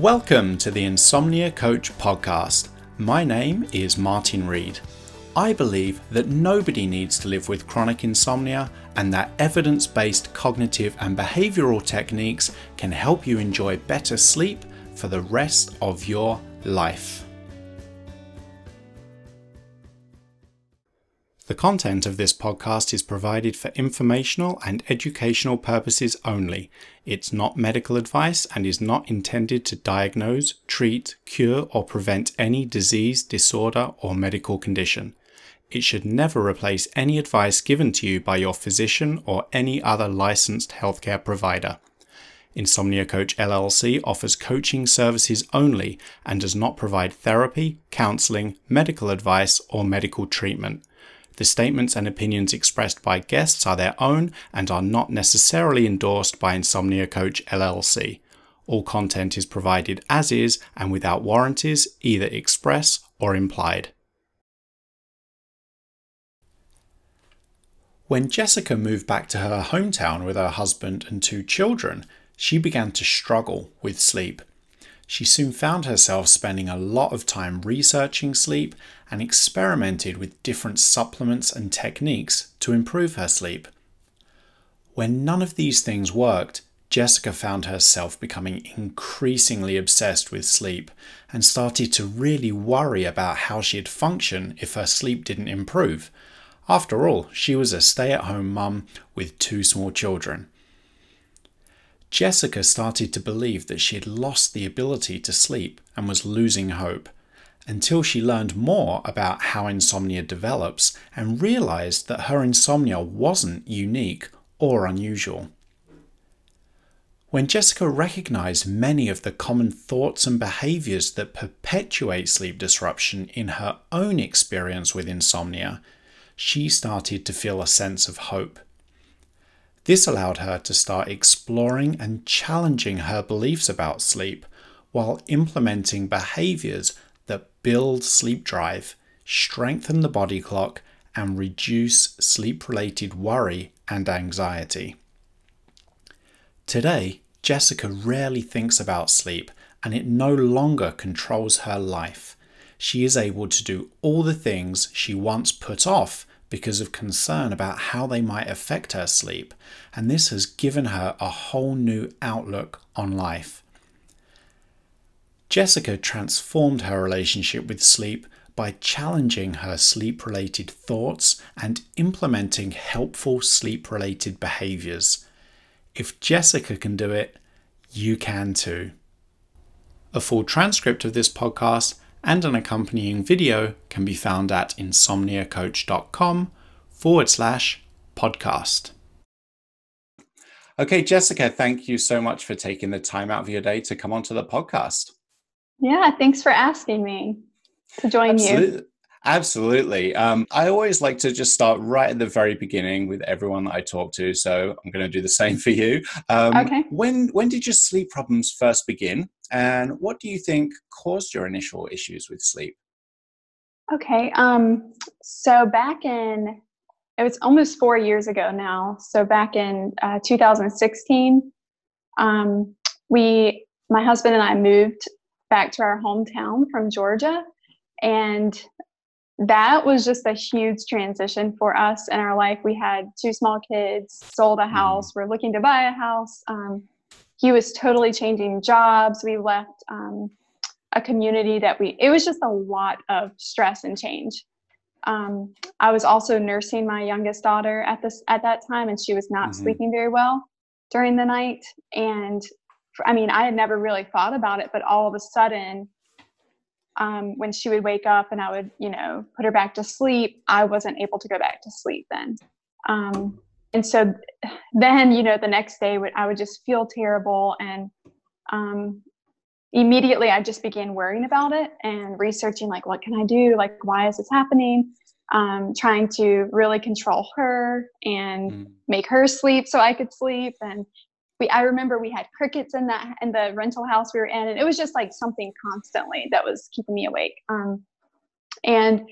Welcome to the Insomnia Coach podcast. My name is Martin Reed. I believe that nobody needs to live with chronic insomnia and that evidence-based cognitive and behavioural techniques can help you enjoy better sleep for the rest of your life. The content of this podcast is provided for informational and educational purposes only. It's not medical advice and is not intended to diagnose, treat, cure, or prevent any disease, disorder, or medical condition. It should never replace any advice given to you by your physician or any other licensed healthcare provider. Insomnia Coach LLC offers coaching services only and does not provide therapy, counselling, medical advice, or medical treatment. The statements and opinions expressed by guests are their own and are not necessarily endorsed by Insomnia Coach LLC. All content is provided as is and without warranties, either express or implied. When Jessica moved back to her hometown with her husband and 2 children, she began to struggle with sleep. She soon found herself spending a lot of time researching sleep and experimented with different supplements and techniques to improve her sleep. When none of these things worked, Jessica found herself becoming increasingly obsessed with sleep and started to really worry about how she'd function if her sleep didn't improve. After all, she was a stay-at-home mum with 2 small children. Jessica started to believe that she had lost the ability to sleep and was losing hope, until she learned more about how insomnia develops and realised that her insomnia wasn't unique or unusual. When Jessica recognised many of the common thoughts and behaviours that perpetuate sleep disruption in her own experience with insomnia, she started to feel a sense of hope. This allowed her to start exploring and challenging her beliefs about sleep while implementing behaviours that build sleep drive, strengthen the body clock, and reduce sleep-related worry and anxiety. Today, Jessica rarely thinks about sleep and it no longer controls her life. She is able to do all the things she once put off because of concern about how they might affect her sleep, and this has given her a whole new outlook on life. Jessica transformed her relationship with sleep by challenging her sleep-related thoughts and implementing helpful sleep-related behaviours. If Jessica can do it, you can too. A full transcript of this podcast and an accompanying video can be found at insomniacoach.com/podcast. Okay, Jessica, thank you so much for taking the time out of your day to come onto the podcast. Yeah, thanks for asking me to join you. Absolutely. I always like to just start right at the very beginning with everyone that I talk to, so I'm going to do the same for you. Okay. When did your sleep problems first begin, and what do you think caused your initial issues with sleep? Okay. So back in, it was almost 4 years ago now. So back in 2016, my husband and I moved back to our hometown from Georgia, and that was just a huge transition for us in our life. We had 2 small kids, sold a house, we're looking to buy a house. He was totally changing jobs. We left a community it was just a lot of stress and change. I was also nursing my youngest daughter at that time, and she was not sleeping very well during the night. And I mean, I had never really thought about it, but all of a sudden, when she would wake up and I would, put her back to sleep, I wasn't able to go back to sleep then. And so then, the next day I would just feel terrible. And immediately I just began worrying about it and researching, like, what can I do? Like, why is this happening? Trying to really control her and make her sleep so I could sleep. And I remember we had crickets in the rental house we were in, and it was just like something constantly that was keeping me awake. And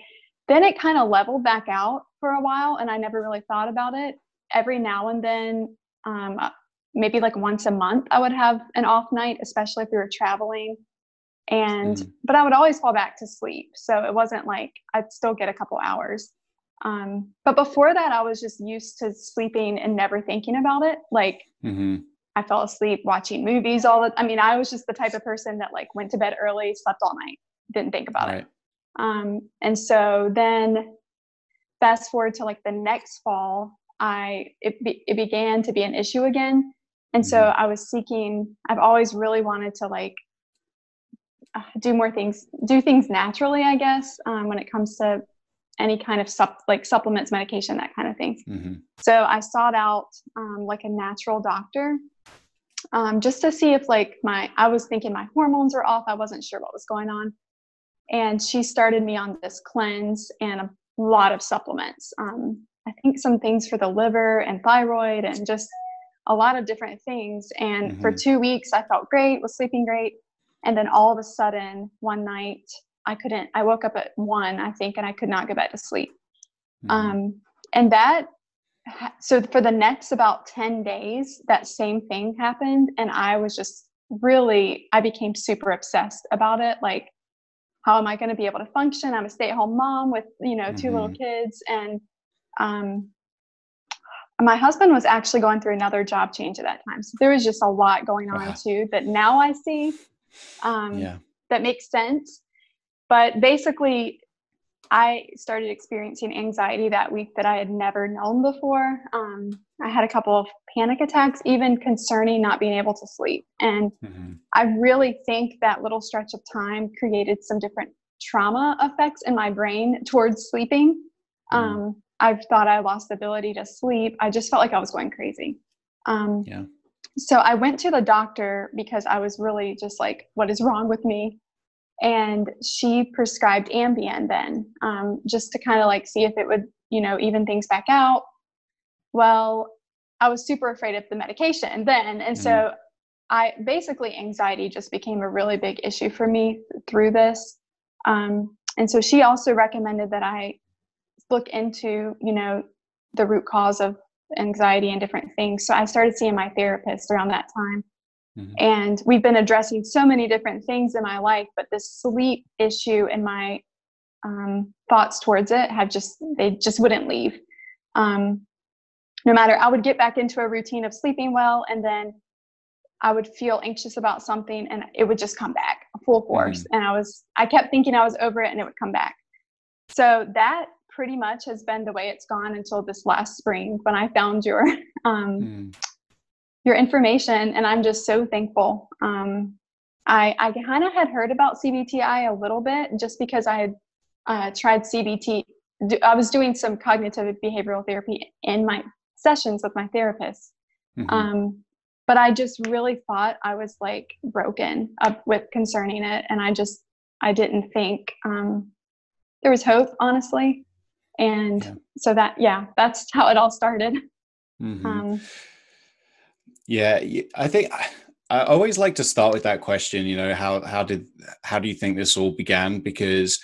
then it kind of leveled back out for a while, and I never really thought about it. Every now and then, maybe like once a month I would have an off night, especially if we were traveling. And, but I would always fall back to sleep. So it wasn't like I'd still get a couple hours. But before that, I was just used to sleeping and never thinking about it. Like I fell asleep watching movies I was just the type of person that like went to bed early, slept all night, didn't think about it. And so then fast forward to like the next fall, it began to be an issue again. And so I was I've always really wanted to like do things naturally, I guess, when it comes to any kind of supplements, medication, that kind of thing. So I sought out like a natural doctor just to see if like I was thinking my hormones were off. I wasn't sure what was going on. And she started me on this cleanse and a lot of supplements. I think some things for the liver and thyroid and just a lot of different things. And for 2 weeks, I felt great, was sleeping great. And then all of a sudden, one night, I woke up at 1, I think, and I could not go back to sleep. So for the next about 10 days, that same thing happened. And I was just I became super obsessed about it. Like, how am I going to be able to function? I'm a stay-at-home mom with, 2 little kids. And my husband was actually going through another job change at that time. So there was just a lot going on too that now I see that makes sense. But basically, I started experiencing anxiety that week that I had never known before. I had a couple of panic attacks, even concerning not being able to sleep. And I really think that little stretch of time created some different trauma effects in my brain towards sleeping. I thought I lost the ability to sleep. I just felt like I was going crazy. So I went to the doctor because I was really just like, what is wrong with me? And she prescribed Ambien then, just to kind of like see if it would, even things back out. Well, I was super afraid of the medication then. And so anxiety just became a really big issue for me through this. And so she also recommended that I look into, the root cause of anxiety and different things. So I started seeing my therapist around that time. And we've been addressing so many different things in my life, but this sleep issue and my thoughts towards it they just wouldn't leave. No matter, I would get back into a routine of sleeping well, and then I would feel anxious about something and it would just come back full force. And I kept thinking I was over it and it would come back. So that pretty much has been the way it's gone until this last spring when I found your information, and I'm just so thankful. I kind of had heard about CBTI a little bit just because I had tried CBT. I was doing some cognitive behavioral therapy in my sessions with my therapist. But I just really thought I was like broken up with concerning it. And I didn't think there was hope, honestly. And so that's how it all started. Yeah, I think I always like to start with that question, how do you think this all began? Because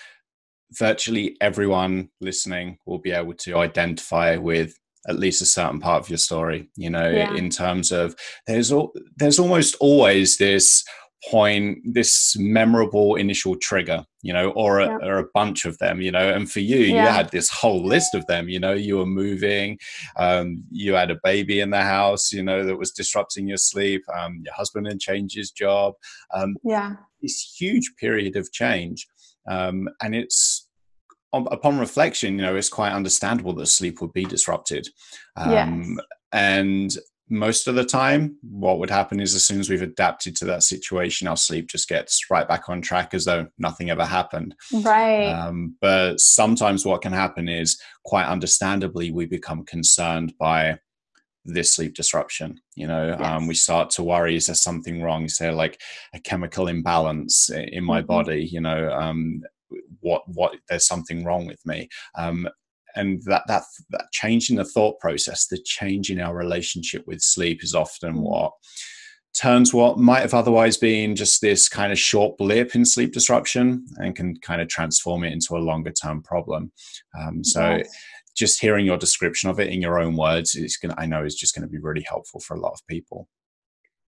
virtually everyone listening will be able to identify with at least a certain part of your story, in terms of there's almost always this point, this memorable initial trigger, or a bunch of them, and for you, you had this whole list of them, you were moving, you had a baby in the house, that was disrupting your sleep, your husband had changed his job, this huge period of change. And it's upon reflection, it's quite understandable that sleep would be disrupted. And most of the time, what would happen is as soon as we've adapted to that situation, our sleep just gets right back on track as though nothing ever happened. Right. But sometimes what can happen is, quite understandably, we become concerned by this sleep disruption. We start to worry, is there something wrong? Is there like a chemical imbalance in my body? What there's something wrong with me. And that change in the thought process, the change in our relationship with sleep is often what turns what might have otherwise been just this kind of short blip in sleep disruption and can kind of transform it into a longer term problem. Just hearing your description of it in your own words, I know is just going to be really helpful for a lot of people.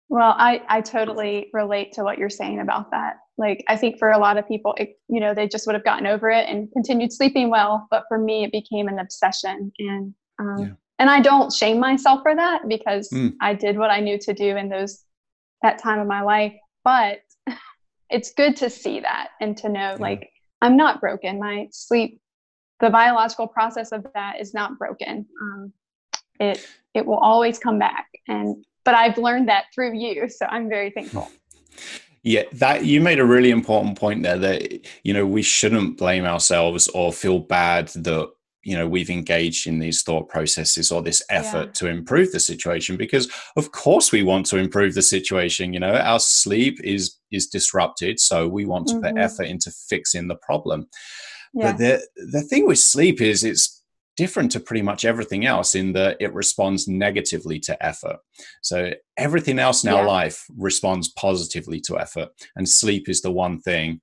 Well, I totally relate to what you're saying about that. Like, I think for a lot of people, it, you know, they just would have gotten over it and continued sleeping well. But for me, it became an obsession. And and I don't shame myself for that, because I did what I knew to do in that time of my life. But it's good to see that and to know, like, I'm not broken. My sleep, the biological process of that is not broken. It will always come back. But I've learned that through you. So I'm very thankful. Yeah, that you made a really important point there, that, you know, we shouldn't blame ourselves or feel bad that, you know, we've engaged in these thought processes or this effort to improve the situation, because of course we want to improve the situation. You know, our sleep is disrupted. So we want to put effort into fixing the problem. Yeah. But the thing with sleep is it's different to pretty much everything else in that it responds negatively to effort. So everything else in our life responds positively to effort. And sleep is the one thing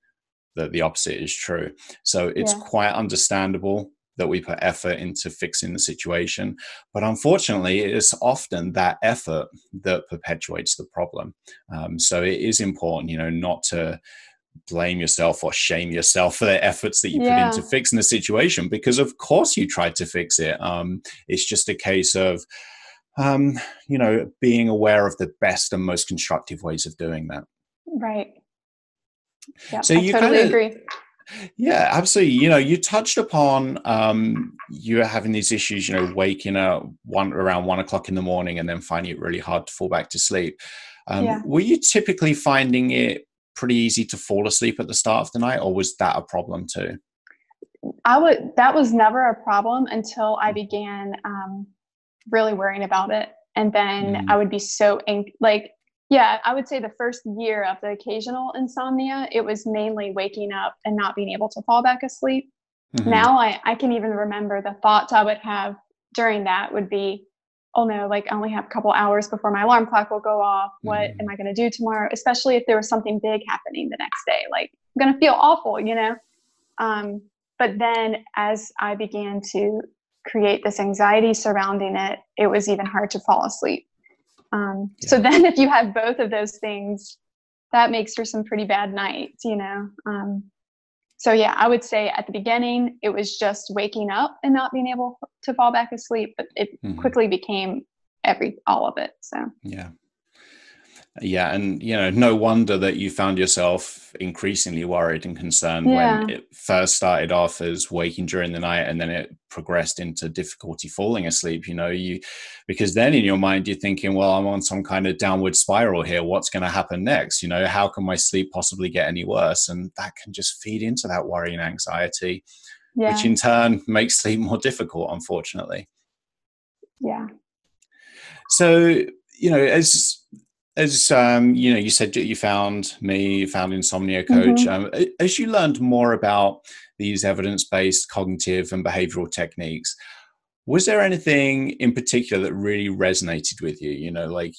that the opposite is true. So it's quite understandable that we put effort into fixing the situation. But unfortunately, it is often that effort that perpetuates the problem. So it is important, you know, not to blame yourself or shame yourself for the efforts that you put into fixing the situation, because of course you tried to fix it. It's just a case of, you know, being aware of the best and most constructive ways of doing that. Right. Yeah, so I totally agree. Yeah, absolutely. You know, you touched upon you having these issues, you know, waking up around 1 o'clock in the morning and then finding it really hard to fall back to sleep. Were you typically finding it pretty easy to fall asleep at the start of the night, or was that a problem too? That was never a problem until I began really worrying about it. And then I would be so I would say the first year of the occasional insomnia, it was mainly waking up and not being able to fall back asleep. Mm-hmm. Now I can even remember the thoughts I would have during that would be, oh no, like I only have a couple hours before my alarm clock will go off. What am I going to do tomorrow? Especially if there was something big happening the next day, like I'm going to feel awful, you know? But then as I began to create this anxiety surrounding it, it was even hard to fall asleep. So then if you have both of those things, that makes for some pretty bad nights, you know? I would say at the beginning, it was just waking up and not being able to fall back asleep, but it quickly became all of it. So, yeah. Yeah. And, you know, no wonder that you found yourself increasingly worried and concerned when it first started off as waking during the night, and then it progressed into difficulty falling asleep, you know, because then in your mind, you're thinking, well, I'm on some kind of downward spiral here. What's going to happen next? You know, how can my sleep possibly get any worse? And that can just feed into that worry and anxiety, which in turn makes sleep more difficult, unfortunately. Yeah. So, you know, as you know, you said that you found Insomnia Coach. As you learned more about these evidence-based cognitive and behavioral techniques, was there anything in particular that really resonated with you? You know, like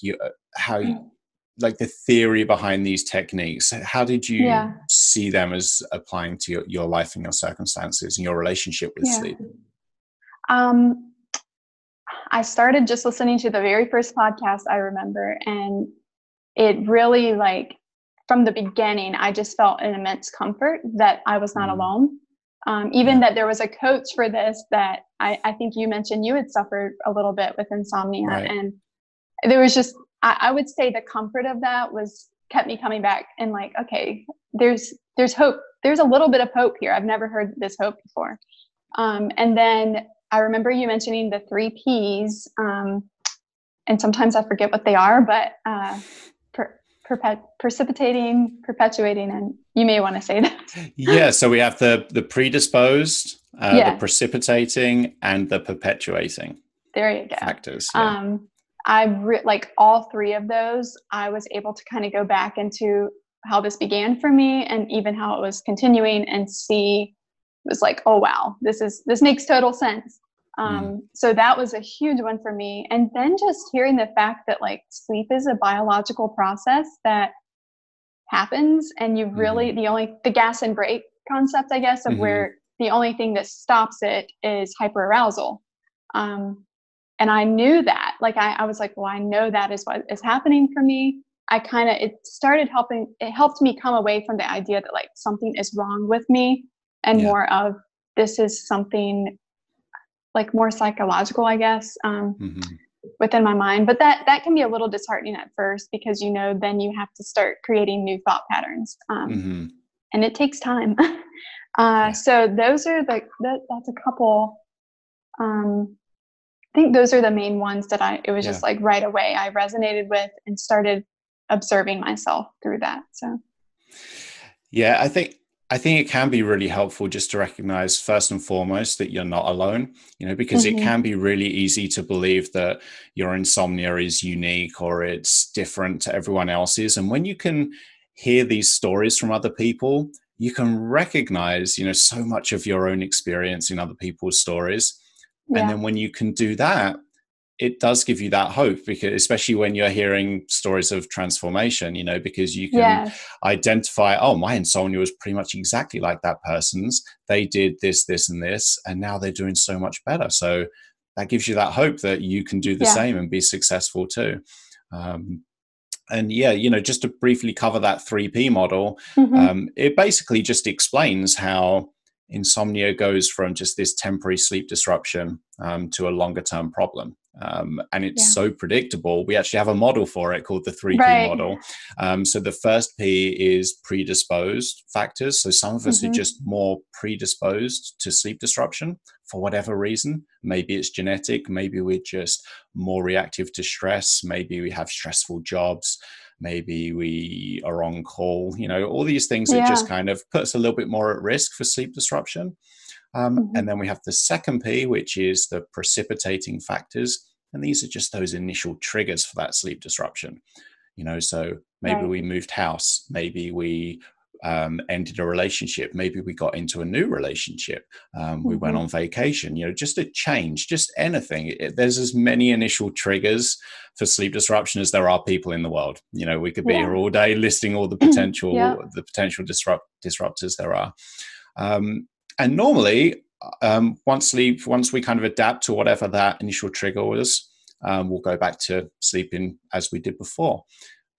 the theory behind these techniques, how did you see them as applying to your life and your circumstances and your relationship with sleep? I started just listening to the very first podcast I remember, and it really, like, from the beginning, I just felt an immense comfort that I was not alone. Even that there was a coach for this, that I think you mentioned you had suffered a little bit with insomnia. Right. And there was just, I would say the comfort of that kept me coming back and like, okay, there's hope. There's a little bit of hope here. I've never heard this hope before. And then I remember you mentioning the 3 Ps, and sometimes I forget what they are, but precipitating, perpetuating, and you may want to say that. Yeah, so we have the predisposed, the precipitating, and the perpetuating. There you go. Factors. Yeah. Like all three of those, I was able to kind of go back into how this began for me, and even how it was continuing, and see. It was like, oh wow, this makes total sense. So that was a huge one for me. And then just hearing the fact that like sleep is a biological process that happens, and you really the gas and brake concept, I guess, of where the only thing that stops it is hyperarousal. And I knew that. Like I was like, well, I know that is what is happening for me. I kind of, it helped me come away from the idea that like something is wrong with me and more of this is something like more psychological, I guess, within my mind. But that can be a little disheartening at first because, you know, then you have to start creating new thought patterns. And it takes time. So those are that's a couple, I think those are the main ones that it was just like right away I resonated with and started observing myself through that. So. Yeah, I think it can be really helpful just to recognize first and foremost that you're not alone, you know, because it can be really easy to believe that your insomnia is unique or it's different to everyone else's. And when you can hear these stories from other people, you can recognize, you know, so much of your own experience in other people's stories. Yeah. And then when you can do that, it does give you that hope, because especially when you're hearing stories of transformation, you know, because you can identify, oh, my insomnia was pretty much exactly like that person's. They did this, this, and this, and now they're doing so much better. So that gives you that hope that you can do the same and be successful too. And yeah, you know, just to briefly cover that 3P model, it basically just explains how insomnia goes from just this temporary sleep disruption to a longer term problem. And it's so predictable. We actually have a model for it called the 3P model. So the first P is predisposed factors. So some of us are just more predisposed to sleep disruption for whatever reason. Maybe it's genetic. Maybe we're just more reactive to stress. Maybe we have stressful jobs. Maybe we are on call, you know, all these things that just kind of puts a little bit more at risk for sleep disruption. And then we have the second P, which is the precipitating factors. And these are just those initial triggers for that sleep disruption. You know, so maybe we moved house, maybe we ended a relationship, maybe we got into a new relationship, we went on vacation, you know, just a change, just anything. There's as many initial triggers for sleep disruption as there are people in the world. You know, we could be here all day listing all the potential disruptors there are. And normally, once we kind of adapt to whatever that initial trigger was, we'll go back to sleeping as we did before.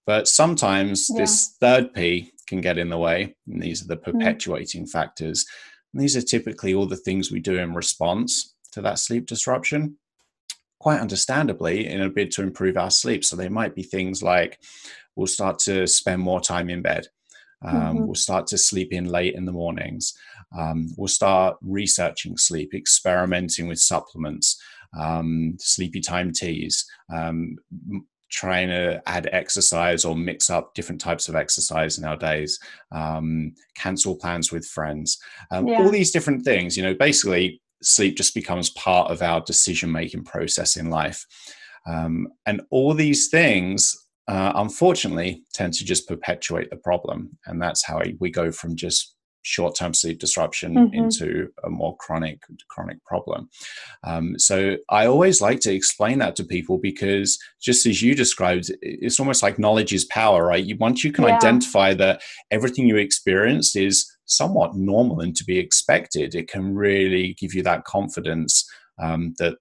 But sometimes this third P can get in the way. And these are the perpetuating factors. And these are typically all the things we do in response to that sleep disruption, quite understandably, in a bid to improve our sleep. So they might be things like we'll start to spend more time in bed. We'll start to sleep in late in the mornings. We'll start researching sleep, experimenting with supplements, sleepy time teas, trying to add exercise or mix up different types of exercise nowadays, cancel plans with friends, all these different things. You know, basically sleep just becomes part of our decision-making process in life. And all these things, unfortunately, tend to just perpetuate the problem. And that's how we go from just short-term sleep disruption into a more chronic problem. So I always like to explain that to people, because just as you described, it's almost like knowledge is power, right? Once you can identify that everything you experience is somewhat normal and to be expected, it can really give you that confidence that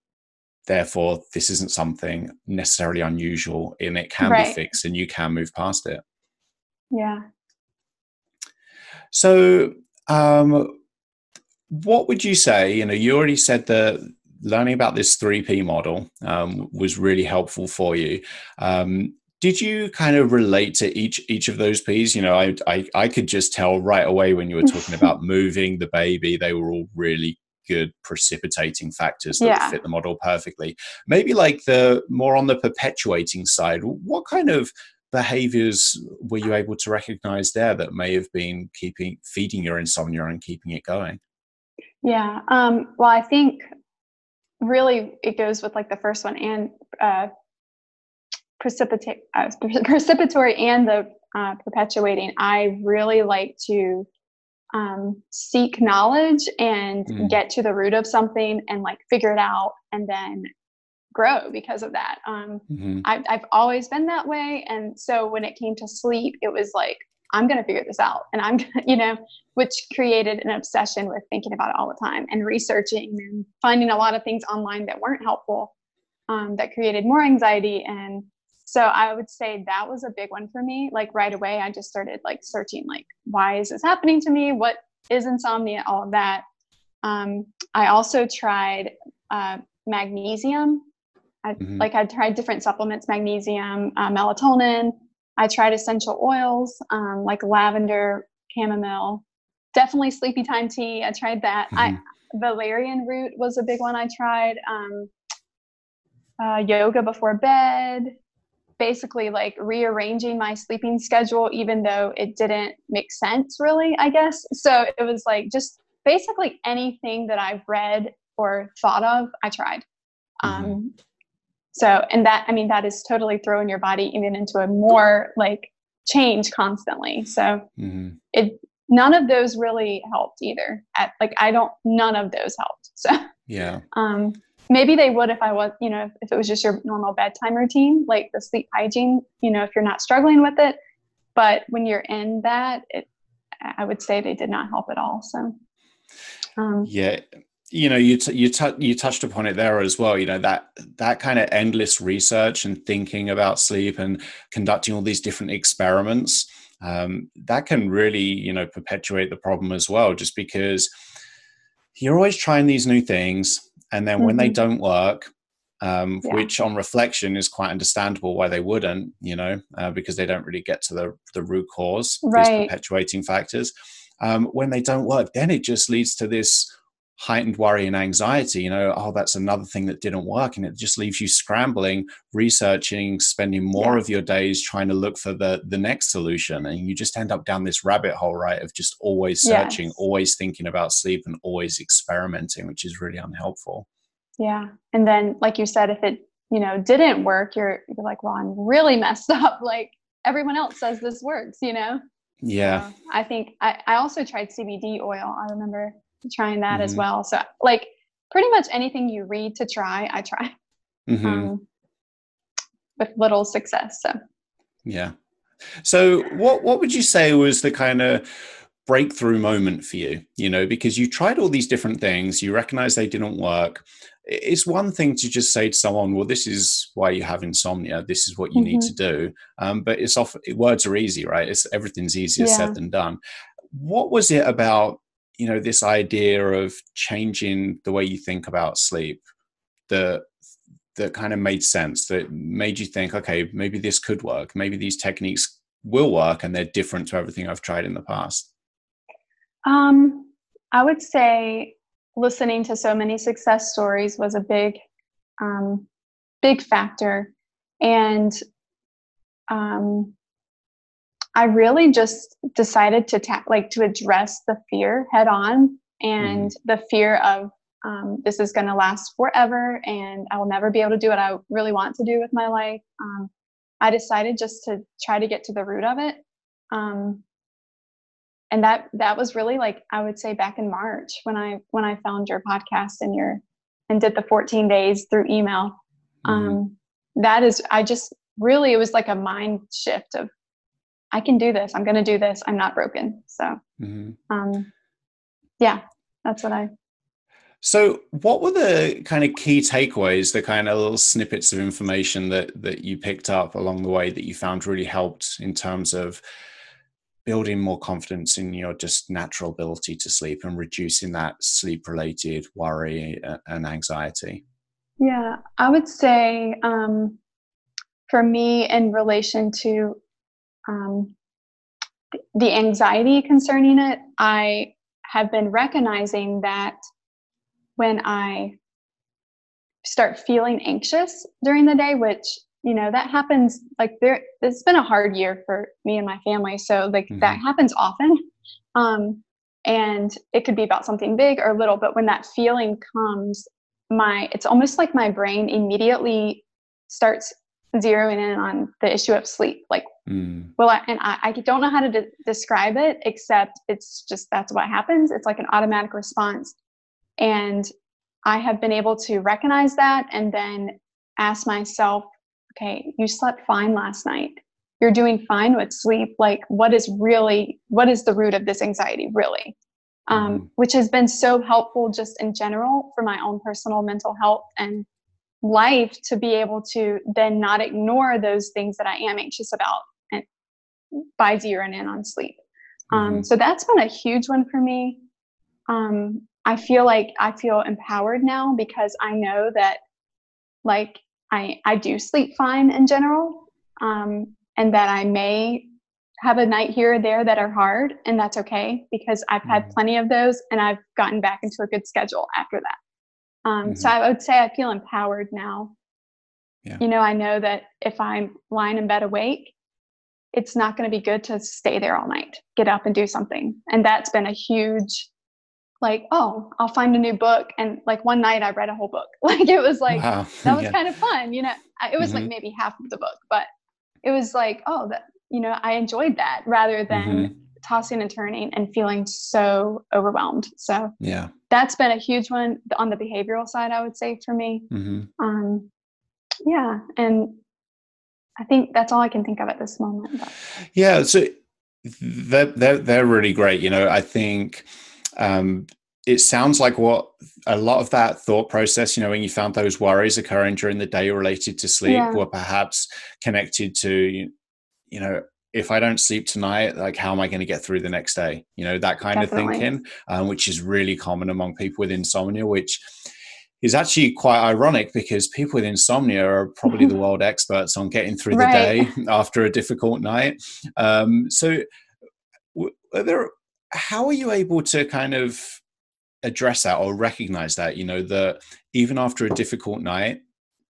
therefore this isn't something necessarily unusual, and it can be fixed and you can move past it. Yeah. So what would you say, you know, you already said that learning about this 3P model was really helpful for you. Did you kind of relate to each of those Ps? You know, I could just tell right away when you were talking about moving the baby, they were all really good precipitating factors that fit the model perfectly. Maybe like the more on the perpetuating side, what kind of behaviors were you able to recognize there that may have been feeding your insomnia and keeping it going? Yeah. Well, I think really it goes with like the first one and precipitatory and the perpetuating. I really like to seek knowledge and get to the root of something and like figure it out and then grow because of that. I've always been that way. And so when it came to sleep, it was like, I'm going to figure this out. And I'm gonna, you know, which created an obsession with thinking about it all the time and researching and finding a lot of things online that weren't helpful, that created more anxiety and So I would say that was a big one for me. Like right away, I just started like searching, like, why is this happening to me? What is insomnia? All of that. I also tried magnesium. I tried different supplements, magnesium, melatonin. I tried essential oils, like lavender, chamomile, definitely sleepy time tea. I tried that. Valerian root was a big one I tried. Yoga before bed, basically like rearranging my sleeping schedule, even though it didn't make sense really, I guess. So it was like just basically anything that I've read or thought of, I tried. That is totally throwing your body even into a more like change constantly. So none of those really helped either. None of those helped. So yeah. Maybe they would if I was, if it was just your normal bedtime routine, like the sleep hygiene, if you're not struggling with it. But when you're in that, I would say they did not help at all. So yeah. You touched upon it there as well, that kind of endless research and thinking about sleep and conducting all these different experiments, that can really, perpetuate the problem as well, just because you're always trying these new things. And then when they don't work, which on reflection is quite understandable why they wouldn't, because they don't really get to the root cause, these perpetuating factors. When they don't work, then it just leads to this heightened worry and anxiety, that's another thing that didn't work. And it just leaves you scrambling, researching, spending more of your days trying to look for the next solution. And you just end up down this rabbit hole, right, of just always searching, always thinking about sleep and always experimenting, which is really unhelpful. Yeah. And then, like you said, if it, didn't work, you're like, well, I'm really messed up. Like everyone else says this works, Yeah. So I think I also tried CBD oil. I remember trying that as well. So like pretty much anything you read to try, I try with little success. So yeah. So what would you say was the kind of breakthrough moment for you, because you tried all these different things, you recognize they didn't work. It's one thing to just say to someone, well, this is why you have insomnia. This is what you need to do. But it's often words are easy, right? Everything's easier said than done. What was it about, this idea of changing the way you think about sleep that kind of made sense, that made you think, okay, maybe this could work. Maybe these techniques will work and they're different to everything I've tried in the past? I would say listening to so many success stories was a big, big factor. And I really just decided to address the fear head on, and the fear of this is going to last forever and I will never be able to do what I really want to do with my life. I decided just to try to get to the root of it. And that was really like, I would say back in March when I found your podcast and did the 14 days through email. It was like a mind shift of, I can do this. I'm going to do this. I'm not broken. So, that's what I. So what were the kind of key takeaways, the kind of little snippets of information that you picked up along the way that you found really helped in terms of building more confidence in your just natural ability to sleep and reducing that sleep-related worry and anxiety? Yeah, I would say for me in relation to the anxiety concerning it, I have been recognizing that when I start feeling anxious during the day, which, that happens, like it's been a hard year for me and my family. So like that happens often. And it could be about something big or little, but when that feeling comes, it's almost like my brain immediately starts zeroing in on the issue of sleep. Like, I don't know how to describe it, except it's just, that's what happens. It's like an automatic response. And I have been able to recognize that and then ask myself, okay, you slept fine last night. You're doing fine with sleep. Like what is the root of this anxiety really? Which has been so helpful just in general for my own personal mental health and life to be able to then not ignore those things that I am anxious about and by zeroing in on sleep. So that's been a huge one for me. I feel like I feel empowered now because I know that like I do sleep fine in general, and that I may have a night here or there that are hard, and that's okay because I've had plenty of those and I've gotten back into a good schedule after that. So I would say I feel empowered now. Yeah. You know, I know that if I'm lying in bed awake, it's not going to be good to stay there all night, get up and do something. And that's been a huge, like, oh, I'll find a new book. And like one night I read a whole book. Like it was like, wow. That was kind of fun. You know, it was like maybe half of the book, but it was like, oh, that, you know, I enjoyed that rather than tossing and turning and feeling so overwhelmed. So yeah, that's been a huge one on the behavioral side, I would say for me. Yeah. And I think that's all I can think of at this moment. But. Yeah. So they're really great. You know, I think, it sounds like what a lot of that thought process, you know, when you found those worries occurring during the day related to sleep or perhaps connected to, you know, if I don't sleep tonight, like how am I going to get through the next day? You know, that kind of thinking, which is really common among people with insomnia, which is actually quite ironic because people with insomnia are probably the world experts on getting through the day after a difficult night. How are you able to kind of address that or recognize that, you know, that even after a difficult night,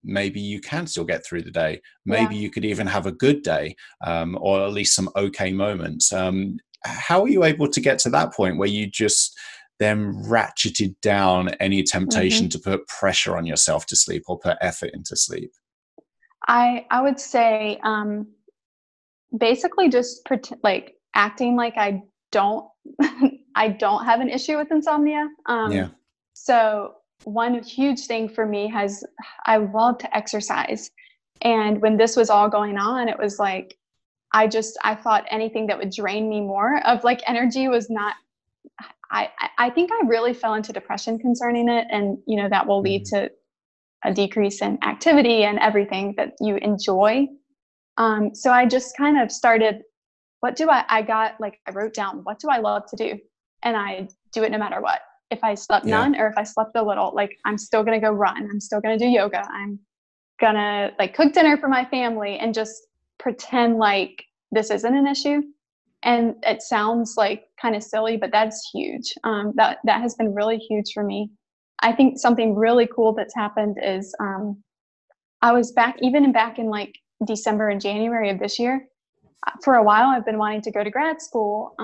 maybe you can still get through the day. Maybe you could even have a good day, or at least some okay moments. How are you able to get to that point where you just then ratcheted down any temptation to put pressure on yourself to sleep or put effort into sleep? I would say basically just acting like I don't have an issue with insomnia. So one huge thing for me has, I love to exercise. And when this was all going on, it was like, I thought anything that would drain me more of like energy was not, I think I really fell into depression concerning it. And, you know, that will lead to a decrease in activity and everything that you enjoy. So I just kind of started, I wrote down, what do I love to do? And I do it no matter what. If I slept none, or if I slept a little, like I'm still going to go run. I'm still going to do yoga. I'm going to like cook dinner for my family and just pretend like this isn't an issue. And it sounds like kind of silly, but that's huge. That has been really huge for me. I think something really cool that's happened is I was back in like December and January of this year. For a while, I've been wanting to go to grad school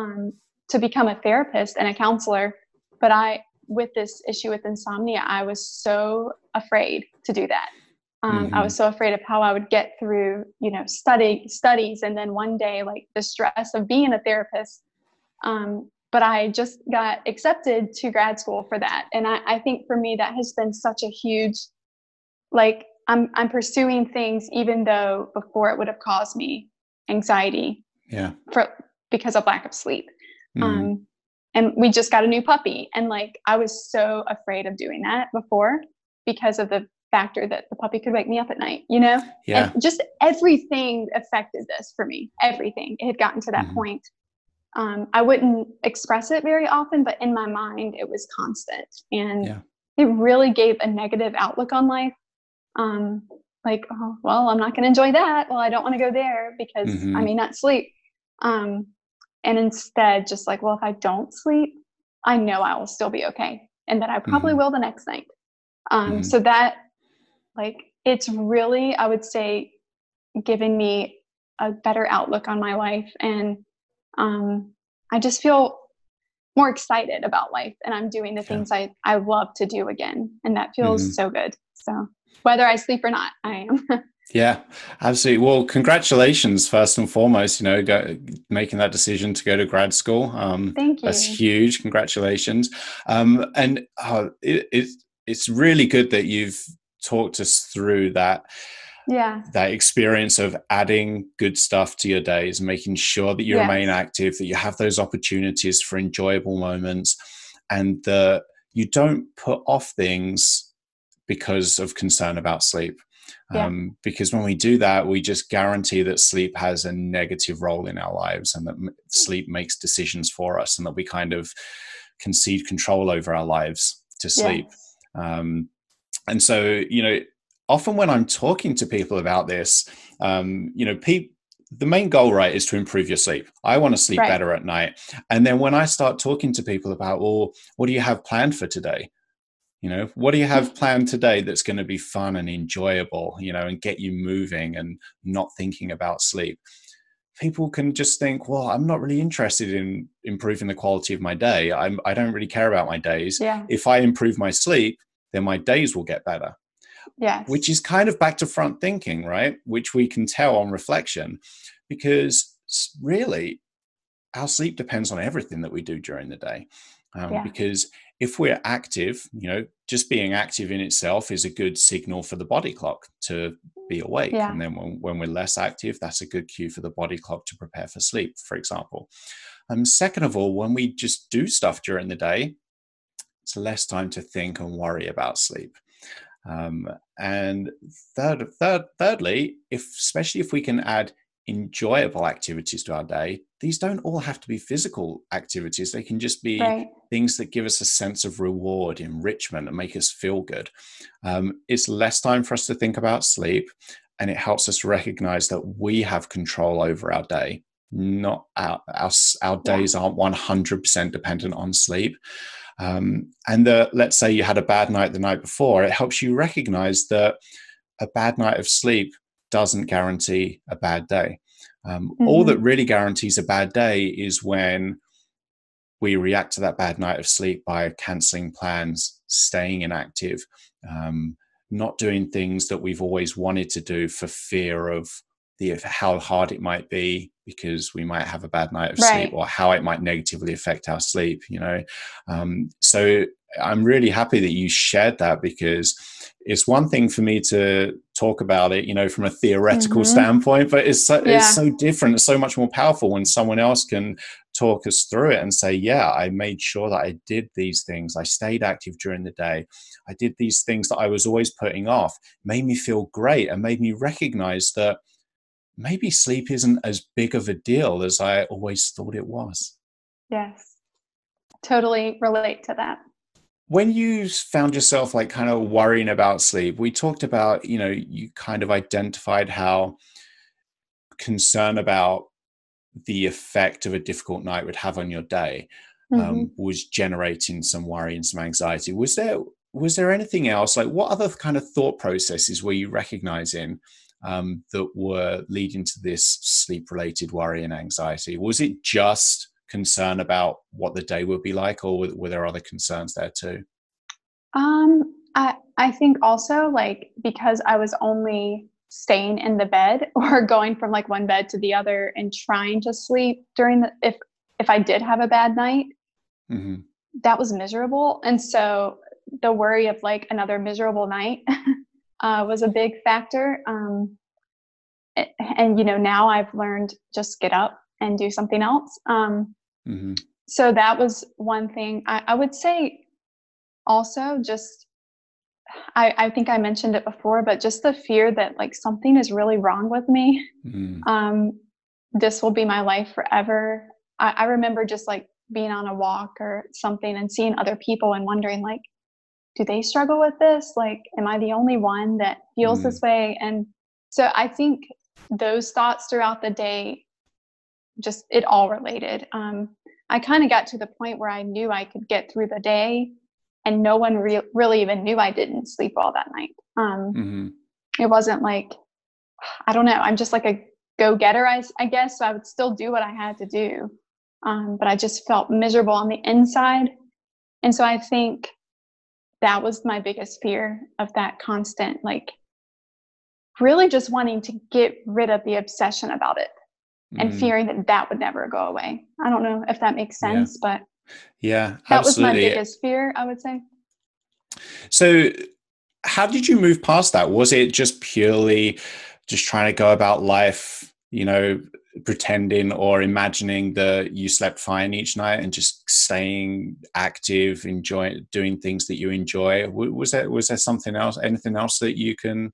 to become a therapist and a counselor. But with this issue with insomnia, I was so afraid to do that. I was so afraid of how I would get through, you know, studies. And then one day, like the stress of being a therapist. But I just got accepted to grad school for that. And I think for me, that has been such a huge, like I'm pursuing things, even though before it would have caused me anxiety because of lack of sleep. And we just got a new puppy. And like, I was so afraid of doing that before because of the factor that the puppy could wake me up at night, you know, and just everything affected this for me. Everything. It had gotten to that point. I wouldn't express it very often, but in my mind, it was constant, and it really gave a negative outlook on life. Like, oh, well, I'm not going to enjoy that. Well, I don't want to go there because I may not sleep. And instead just like, well, if I don't sleep, I know I will still be okay. And that I probably will the next night. So that like, it's really, I would say, given me a better outlook on my life. And, I just feel more excited about life, and I'm doing the things I love to do again. And that feels so good. So whether I sleep or not, I am. Yeah, absolutely. Well, congratulations, first and foremost, you know, making that decision to go to grad school. Thank you. That's huge. Congratulations. And it's really good that you've talked us through that. Yeah. That experience of adding good stuff to your days, making sure that you remain active, that you have those opportunities for enjoyable moments, and that you don't put off things because of concern about sleep. Yeah. Because when we do that, we just guarantee that sleep has a negative role in our lives, and that sleep makes decisions for us, and that we kind of concede control over our lives to sleep. Yeah. And so, you know, often when I'm talking to people about this, you know, the main goal, right, is to improve your sleep. I want to sleep better at night. And then when I start talking to people about, well, what do you have planned for today? You know, what do you have planned today that's going to be fun and enjoyable, you know, and get you moving and not thinking about sleep? People can just think, well, I'm not really interested in improving the quality of my day. I don't really care about my days. Yeah. If I improve my sleep, then my days will get better. Yes. Which is kind of back to front thinking, right? Which we can tell on reflection, because really our sleep depends on everything that we do during the day. Because if we're active, you know, just being active in itself is a good signal for the body clock to be awake. Yeah. And then when we're less active, that's a good cue for the body clock to prepare for sleep, for example. Second of all, when we just do stuff during the day, it's less time to think and worry about sleep. And thirdly, especially if we can add enjoyable activities to our day, these don't all have to be physical activities. They can just be things that give us a sense of reward, enrichment, and make us feel good. It's less time for us to think about sleep, and it helps us recognize that we have control over our day. Not our days aren't 100% dependent on sleep. And let's say you had a bad night the night before, it helps you recognize that a bad night of sleep doesn't guarantee a bad day. All that really guarantees a bad day is when we react to that bad night of sleep by canceling plans, staying inactive, not doing things that we've always wanted to do for fear of how hard it might be, because we might have a bad night of sleep, or how it might negatively affect our sleep, you know? So I'm really happy that you shared that, because it's one thing for me to talk about it, you know, from a theoretical standpoint, but it's so different. It's so much more powerful when someone else can talk us through it and say, yeah, I made sure that I did these things. I stayed active during the day. I did these things that I was always putting off, made me feel great, and made me recognize that maybe sleep isn't as big of a deal as I always thought it was. Yes, totally relate to that. When you found yourself like kind of worrying about sleep, we talked about, you know, you kind of identified how concern about the effect of a difficult night would have on your day was generating some worry and some anxiety. Was there anything else? Like, what other kind of thought processes were you recognizing that were leading to this sleep-related worry and anxiety? Was it just concern about what the day would be like, or were there other concerns there too? I think also, like, because I was only staying in the bed or going from like one bed to the other and trying to sleep during the, if I did have a bad night, that was miserable. And so the worry of like another miserable night was a big factor. And, you know, now I've learned just get up and do something else. So that was one thing. I would say also just, I think I mentioned it before, but just the fear that like something is really wrong with me. This will be my life forever. I remember just like being on a walk or something and seeing other people and wondering like, do they struggle with this? Like, am I the only one that feels this way? And so I think those thoughts throughout the day, just it all related. I kind of got to the point where I knew I could get through the day, and no one really even knew I didn't sleep all that night. It wasn't like, I don't know, I'm just like a go-getter, I guess. So I would still do what I had to do. But I just felt miserable on the inside. And so I think that was my biggest fear, of that constant, like really just wanting to get rid of the obsession about it and fearing that that would never go away. I don't know if that makes sense, but yeah, that was my biggest fear, I would say. So how did you move past that? Was it just purely just trying to go about life, you know, pretending or imagining that you slept fine each night and just staying active, enjoying doing things that you enjoy? Was there something else, anything else that you can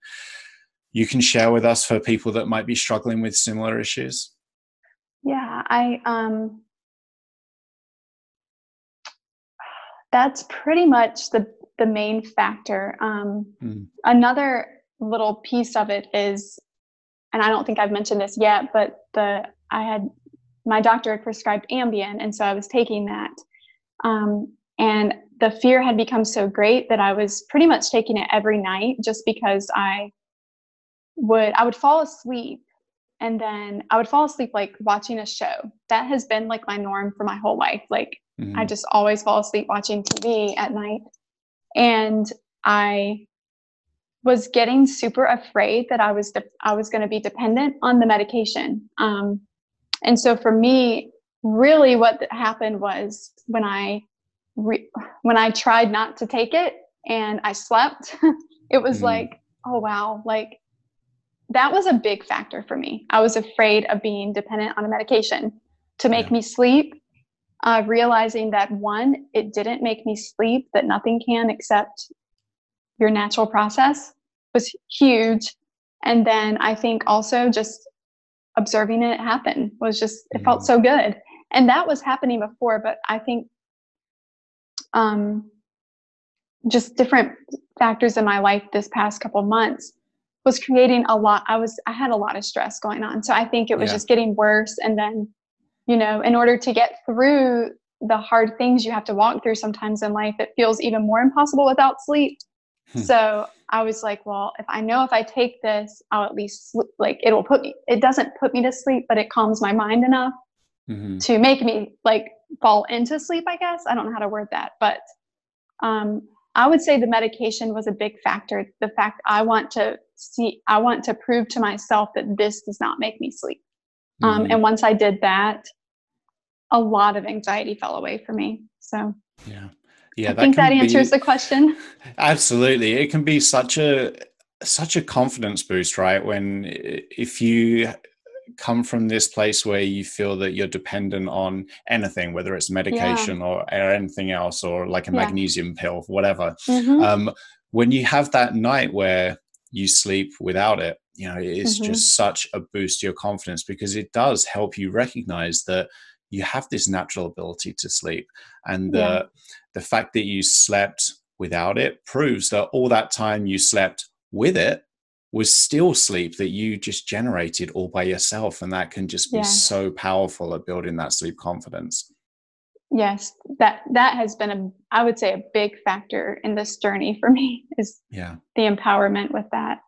share with us for people that might be struggling with similar issues? Yeah, that's pretty much the main factor. Another little piece of it is, and I don't think I've mentioned this yet, but my doctor had prescribed Ambien, and so I was taking that. And the fear had become so great that I was pretty much taking it every night, just because I would fall asleep, and then I would fall asleep like watching a show. That has been like my norm for my whole life. Like, I just always fall asleep watching TV at night, and I was getting super afraid that I was going to be dependent on the medication. And so for me, really what happened was when I tried not to take it and I slept, it was like, oh wow, like that was a big factor for me. I was afraid of being dependent on a medication to make me sleep, realizing that one, it didn't make me sleep, that nothing can except your natural process, was huge. And then I think also just observing it happen was just, it felt so good. And that was happening before, but I think just different factors in my life this past couple months was creating a lot. I had a lot of stress going on. So I think it was just getting worse. And then, in order to get through the hard things you have to walk through sometimes in life, it feels even more impossible without sleep. So I was like, well, if I take this, I'll at least sleep. Like it doesn't put me to sleep, but it calms my mind enough to make me like fall into sleep, I guess. I don't know how to word that, but I would say the medication was a big factor. The fact I want to prove to myself that this does not make me sleep. And once I did that, a lot of anxiety fell away for me. So, yeah. Yeah, I think that answers the question. Absolutely. It can be such a confidence boost, right? If you come from this place where you feel that you're dependent on anything, whether it's medication or anything else, or like a magnesium pill, whatever. When you have that night where you sleep without it, it's just such a boost to your confidence, because it does help you recognize that you have this natural ability to sleep, and the fact that you slept without it proves that all that time you slept with it was still sleep that you just generated all by yourself, and that can just be so powerful at building that sleep confidence. Yes, that has been I would say a big factor in this journey for me is the empowerment with that.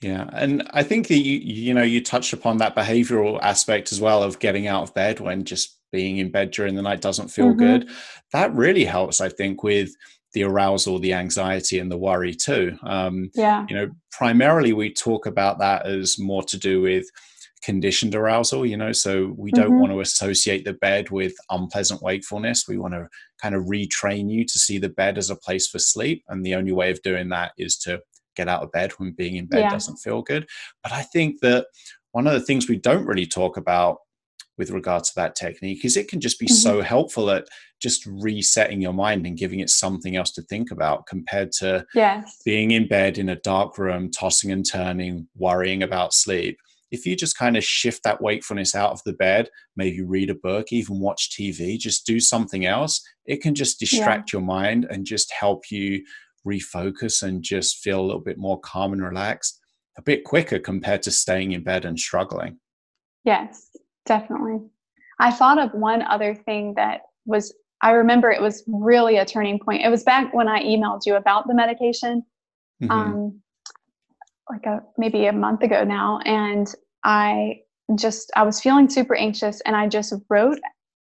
Yeah. And I think that you touched upon that behavioral aspect as well of getting out of bed when just being in bed during the night doesn't feel good. That really helps, I think, with the arousal, the anxiety, and the worry too. Primarily we talk about that as more to do with conditioned arousal, so we don't want to associate the bed with unpleasant wakefulness. We want to kind of retrain you to see the bed as a place for sleep. And the only way of doing that is to get out of bed when being in bed doesn't feel good. But I think that one of the things we don't really talk about with regards to that technique is it can just be so helpful at just resetting your mind and giving it something else to think about, compared to being in bed in a dark room, tossing and turning, worrying about sleep. If you just kind of shift that wakefulness out of the bed, maybe read a book, even watch TV, just do something else, it can just distract your mind and just help you refocus and just feel a little bit more calm and relaxed a bit quicker, compared to staying in bed and struggling. Yes, definitely. I thought of one other thing that was, I remember it was really a turning point. It was back when I emailed you about the medication, maybe a month ago now. And I was feeling super anxious, and I just wrote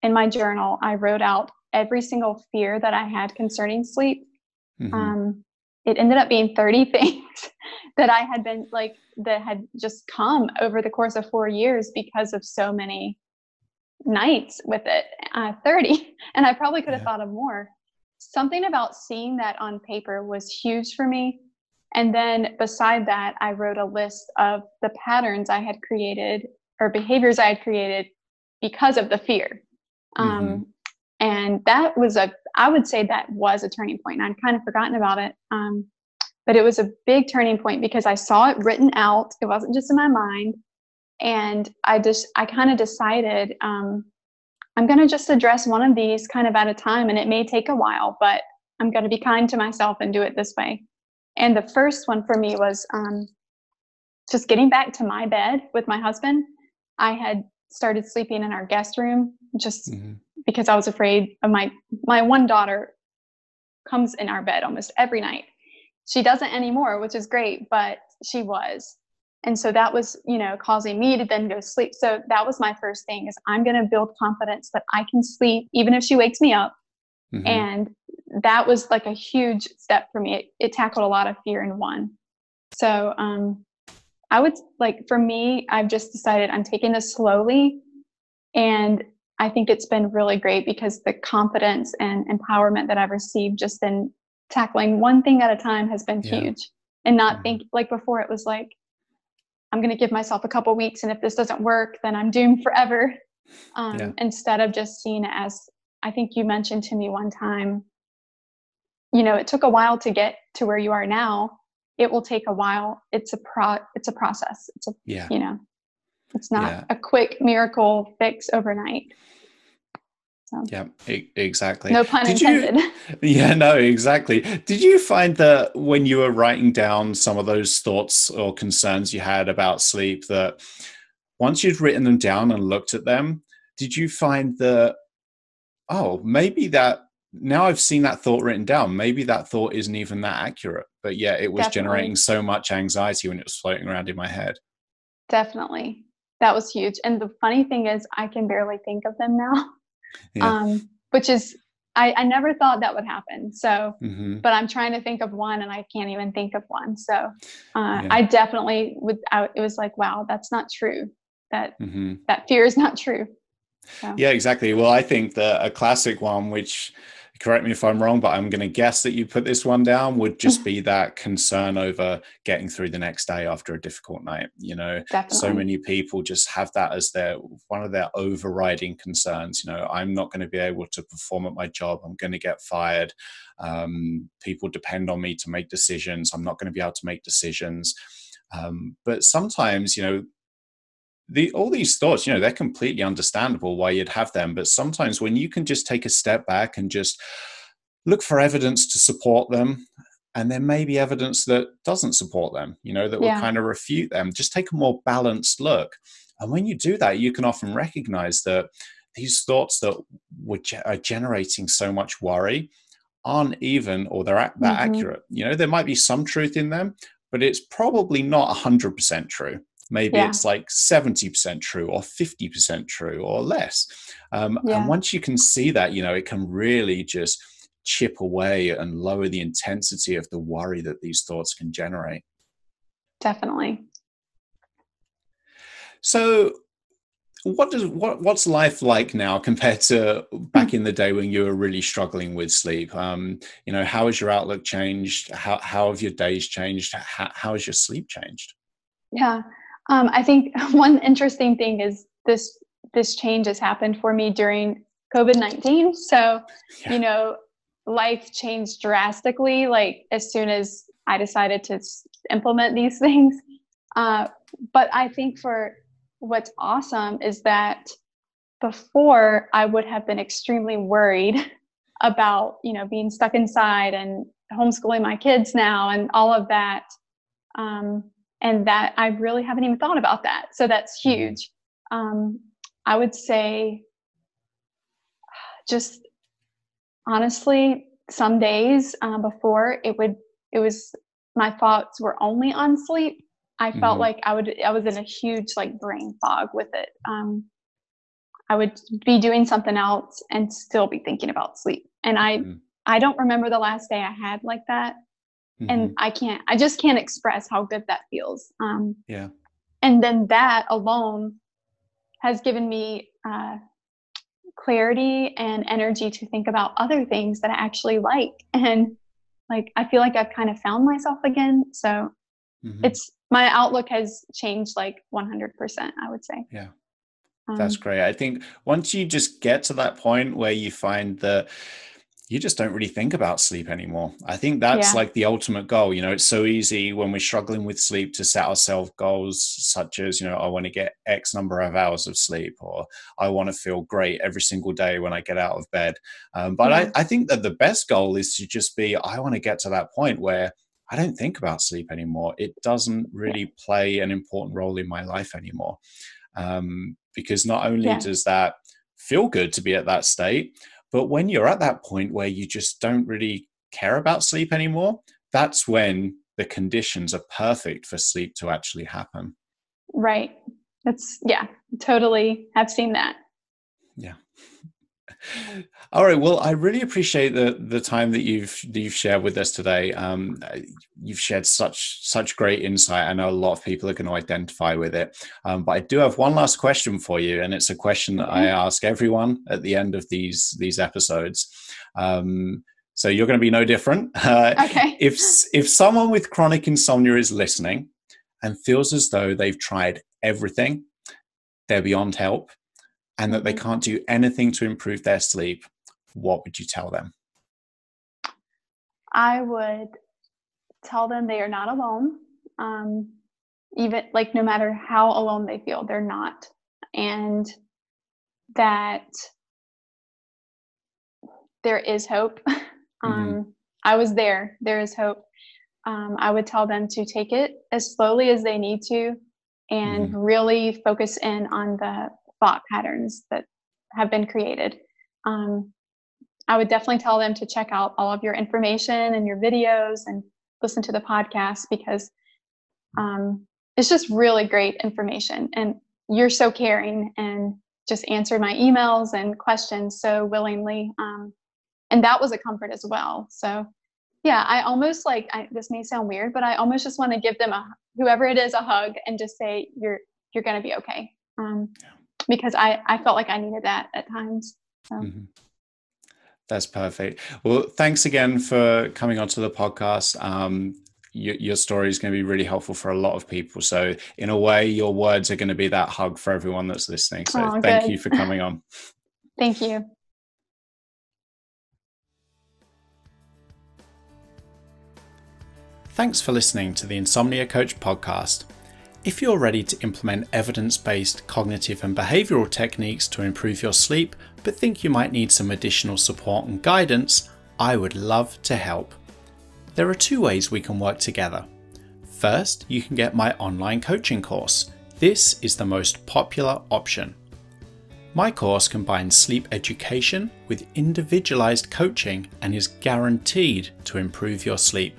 in my journal, I wrote out every single fear that I had concerning sleep. It ended up being 30 things that I had been like, that had just come over the course of 4 years because of so many nights with it, 30. And I probably could have thought of more. Something about seeing that on paper was huge for me. And then beside that, I wrote a list of the patterns I had created or behaviors I had created because of the fear. And that was I would say that was a turning point. And I'd kind of forgotten about it. But it was a big turning point because I saw it written out. It wasn't just in my mind. And I kind of decided, I'm going to just address one of these kind of at a time. And it may take a while, but I'm going to be kind to myself and do it this way. And the first one for me was just getting back to my bed with my husband. I had started sleeping in our guest room just because I was afraid of my one daughter comes in our bed almost every night. She doesn't anymore, which is great, but she was. And so that was, causing me to then go to sleep. So that was my first thing is I'm going to build confidence that I can sleep even if she wakes me up. And that was like a huge step for me. It tackled a lot of fear in one. So I would for me, I've just decided I'm taking this slowly. And I think it's been really great because the confidence and empowerment that I've received just in tackling one thing at a time has been huge. And not think before it was I'm going to give myself a couple weeks. And if this doesn't work, then I'm doomed forever. Instead of just seeing it as, I think you mentioned to me one time, it took a while to get to where you are now. It will take a while. It's a process. It's a, it's not a quick miracle fix overnight. So. Yeah, exactly. No pun intended. Exactly. Did you find that when you were writing down some of those thoughts or concerns you had about sleep, that once you'd written them down and looked at them, did you find that, oh, maybe that now I've seen that thought written down, maybe that thought isn't even that accurate, but yeah, it was generating so much anxiety when it was floating around in my head. Definitely. That was huge. And the funny thing is I can barely think of them now, which is, I never thought that would happen. So, but I'm trying to think of one and I can't even think of one. So I definitely it was wow, that's not true. That fear is not true. So. Yeah, exactly. Well, I think that a classic one, which correct me if I'm wrong, but I'm going to guess that you put this one down would just be that concern over getting through the next day after a difficult night. Definitely. So many people just have that as one of their overriding concerns. I'm not going to be able to perform at my job. I'm going to get fired. People depend on me to make decisions. I'm not going to be able to make decisions. But sometimes, all these thoughts, they're completely understandable why you'd have them. But sometimes when you can just take a step back and just look for evidence to support them, and there may be evidence that doesn't support them, that will kind of refute them, just take a more balanced look. And when you do that, you can often recognize that these thoughts that are generating so much worry aren't even, or they're that accurate. There might be some truth in them, but it's probably not 100% true. Maybe it's 70% true or 50% true or less. And once you can see that, it can really just chip away and lower the intensity of the worry that these thoughts can generate. Definitely. So what's life like now compared to back in the day when you were really struggling with sleep? How has your outlook changed? How have your days changed? How has your sleep changed? Yeah. I think one interesting thing is this change has happened for me during COVID-19. So, life changed drastically, as soon as I decided to implement these things. But I think what's awesome is that before I would have been extremely worried about, being stuck inside and homeschooling my kids now and all of that. And that I really haven't even thought about that. So that's huge. I would say just honestly, some days before it was my thoughts were only on sleep. I felt like I was in a huge brain fog with it. I would be doing something else and still be thinking about sleep. And I don't remember the last day I had like that. And I just can't express how good that feels. And then that alone has given me clarity and energy to think about other things that I actually like. And I feel like I've kind of found myself again. So it's my outlook has changed like 100%, I would say. Yeah. That's great. I think once you just get to that point where you find that you just don't really think about sleep anymore, I think that's like the ultimate goal. You know, it's so easy when we're struggling with sleep to set ourselves goals such as, you know, I want to get X number of hours of sleep, or I want to feel great every single day when I get out of bed. But I think that the best goal is to just be, I want to get to that point where I don't think about sleep anymore. It doesn't really play an important role in my life anymore. Because not only does that feel good to be at that state, but when you're at that point where you just don't really care about sleep anymore, that's when the conditions are perfect for sleep to actually happen. Right. That's, totally. I've seen that. Yeah. All right. Well, I really appreciate the time that you've shared with us today. You've shared such great insight. I know a lot of people are going to identify with it. But I do have one last question for you, and it's a question that I ask everyone at the end of these episodes. So you're going to be no different. Okay. If someone with chronic insomnia is listening and feels as though they've tried everything, they're beyond help, and that they can't do anything to improve their sleep, what would you tell them? I would tell them they are not alone. Even like no matter how alone they feel, they're not. And that there is hope. I was there. There is hope. I would tell them to take it as slowly as they need to and really focus in on the thought patterns that have been created. I would definitely tell them to check out all of your information and your videos and listen to the podcast, because it's just really great information, and you're so caring and just answered my emails and questions so willingly. And that was a comfort as well. So I almost like, this may sound weird, but I almost just want to give them whoever it is, a hug and just say, you're going to be okay. Because I felt like I needed that at times. So. That's perfect. Well, thanks again for coming onto the podcast. Your story is going to be really helpful for a lot of people. So in a way, your words are going to be that hug for everyone that's listening. So thank you for coming on. Thank you. Thanks for listening to the Insomnia Coach podcast. If you're ready to implement evidence-based cognitive and behavioral techniques to improve your sleep, but think you might need some additional support and guidance, I would love to help. There are two ways we can work together. First, you can get my online coaching course. This is the most popular option. My course combines sleep education with individualized coaching and is guaranteed to improve your sleep.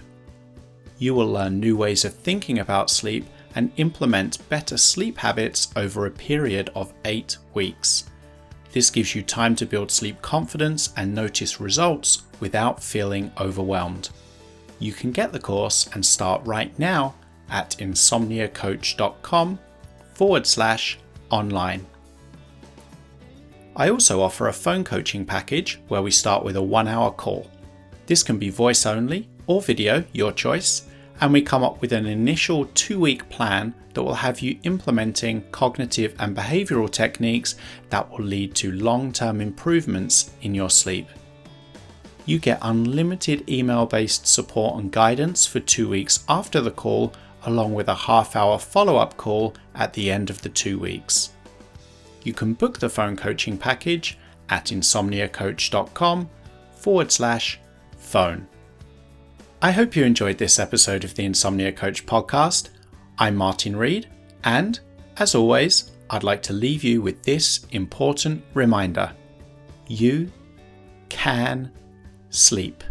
You will learn new ways of thinking about sleep and implement better sleep habits over a period of 8 weeks. This gives you time to build sleep confidence and notice results without feeling overwhelmed. You can get the course and start right now at insomniacoach.com/online. I also offer a phone coaching package where we start with a 1-hour call. This can be voice only or video, your choice, and we come up with an initial 2-week plan that will have you implementing cognitive and behavioral techniques that will lead to long-term improvements in your sleep. You get unlimited email-based support and guidance for 2 weeks after the call, along with a half-hour follow-up call at the end of the 2 weeks. You can book the phone coaching package at insomniacoach.com/phone. I hope you enjoyed this episode of the Insomnia Coach podcast. I'm Martin Reed, and as always, I'd like to leave you with this important reminder. You can sleep.